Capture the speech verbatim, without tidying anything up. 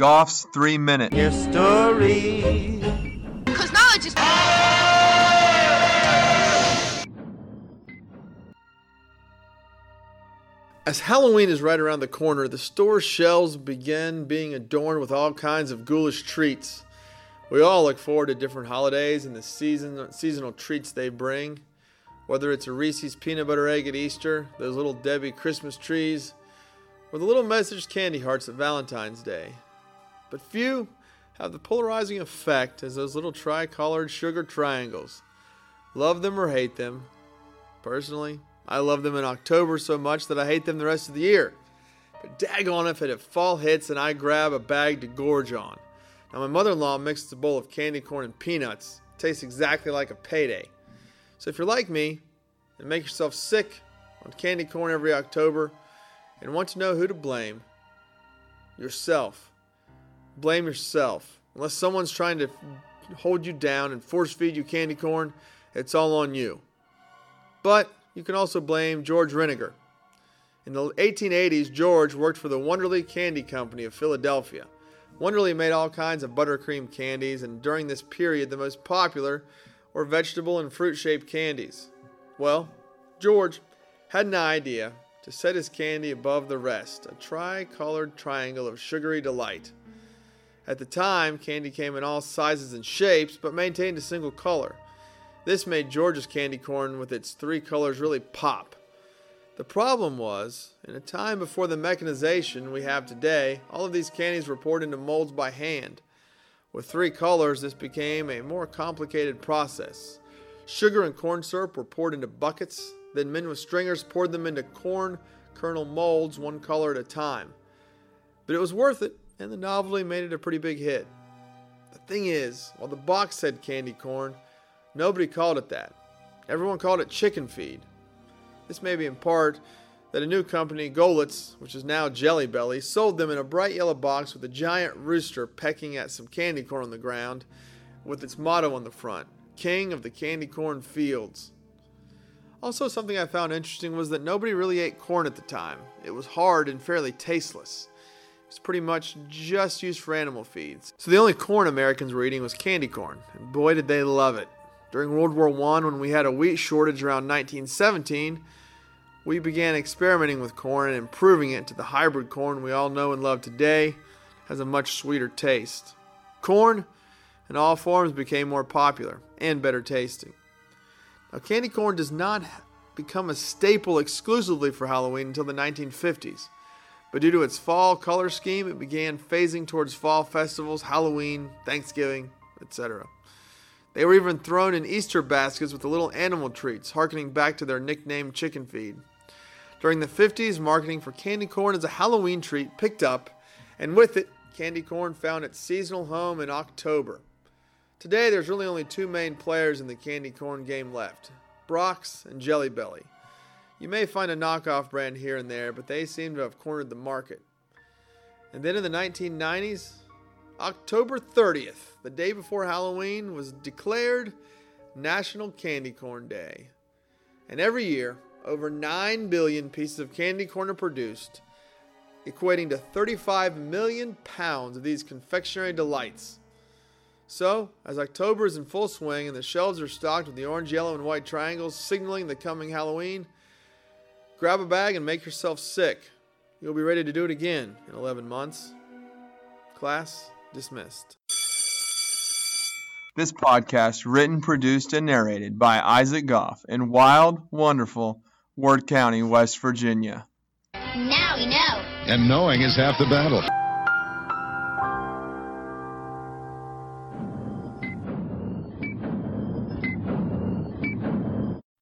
Goff's three minute history. Cause knowledge is. As Halloween is right around the corner, the store shelves begin being adorned with all kinds of ghoulish treats. We all look forward to different holidays and the season, seasonal treats they bring. Whether it's a Reese's peanut butter egg at Easter, those little Debbie Christmas trees, or the little message candy hearts at Valentine's Day. But few have the polarizing effect as those little tri-colored sugar triangles. Love them or hate them. Personally, I love them in October so much that I hate them the rest of the year. But daggone if it if fall hits and I grab a bag to gorge on. Now my mother-in-law mixes a bowl of candy corn and peanuts. It tastes exactly like a payday. So if you're like me and make yourself sick on candy corn every October and want to know who to blame, yourself. Blame yourself. Unless someone's trying to hold you down and force feed you candy corn, it's all on you. But you can also blame George Renninger. In the eighteen eighties, George worked for the Wonderly Candy Company of Philadelphia. Wonderly made all kinds of buttercream candies, and during this period, the most popular were vegetable and fruit-shaped candies. Well, George had an idea to set his candy above the rest, a tri-colored triangle of sugary delight. At the time, candy came in all sizes and shapes, but maintained a single color. This made George's candy corn with its three colors really pop. The problem was, in a time before the mechanization we have today, all of these candies were poured into molds by hand. With three colors, this became a more complicated process. Sugar and corn syrup were poured into buckets, then men with stringers poured them into corn kernel molds one color at a time. But it was worth it, and the novelty made it a pretty big hit. The thing is, while the box said candy corn, nobody called it that. Everyone called it chicken feed. This may be in part that a new company, Golitz, which is now Jelly Belly, sold them in a bright yellow box with a giant rooster pecking at some candy corn on the ground with its motto on the front, King of the Candy Corn Fields. Also, something I found interesting was that nobody really ate corn at the time. It was hard and fairly tasteless. It's pretty much just used for animal feeds. So the only corn Americans were eating was candy corn, and boy did they love it. During World War One, when we had a wheat shortage around nineteen seventeen, we began experimenting with corn and improving it to the hybrid corn we all know and love today. It has a much sweeter taste. Corn in all forms became more popular and better tasting. Now, candy corn does not become a staple exclusively for Halloween until the nineteen fifties, but due to its fall color scheme, it began phasing towards fall festivals, Halloween, Thanksgiving, et cetera. They were even thrown in Easter baskets with the little animal treats, harkening back to their nickname chicken feed. During the fifties, marketing for candy corn as a Halloween treat picked up, and with it, candy corn found its seasonal home in October. Today, there's really only two main players in the candy corn game left, Brock's and Jelly Belly. You may find a knockoff brand here and there, but they seem to have cornered the market. And then in the nineteen nineties, October thirtieth, the day before Halloween, was declared National Candy Corn Day. And every year, over nine billion pieces of candy corn are produced, equating to thirty-five million pounds of these confectionery delights. So, as October is in full swing and the shelves are stocked with the orange, yellow, and white triangles signaling the coming Halloween, grab a bag and make yourself sick. You'll be ready to do it again in eleven months. Class dismissed. This podcast written, produced, and narrated by Isaac Goff in wild, wonderful Ward County, West Virginia. Now we know. And knowing is half the battle.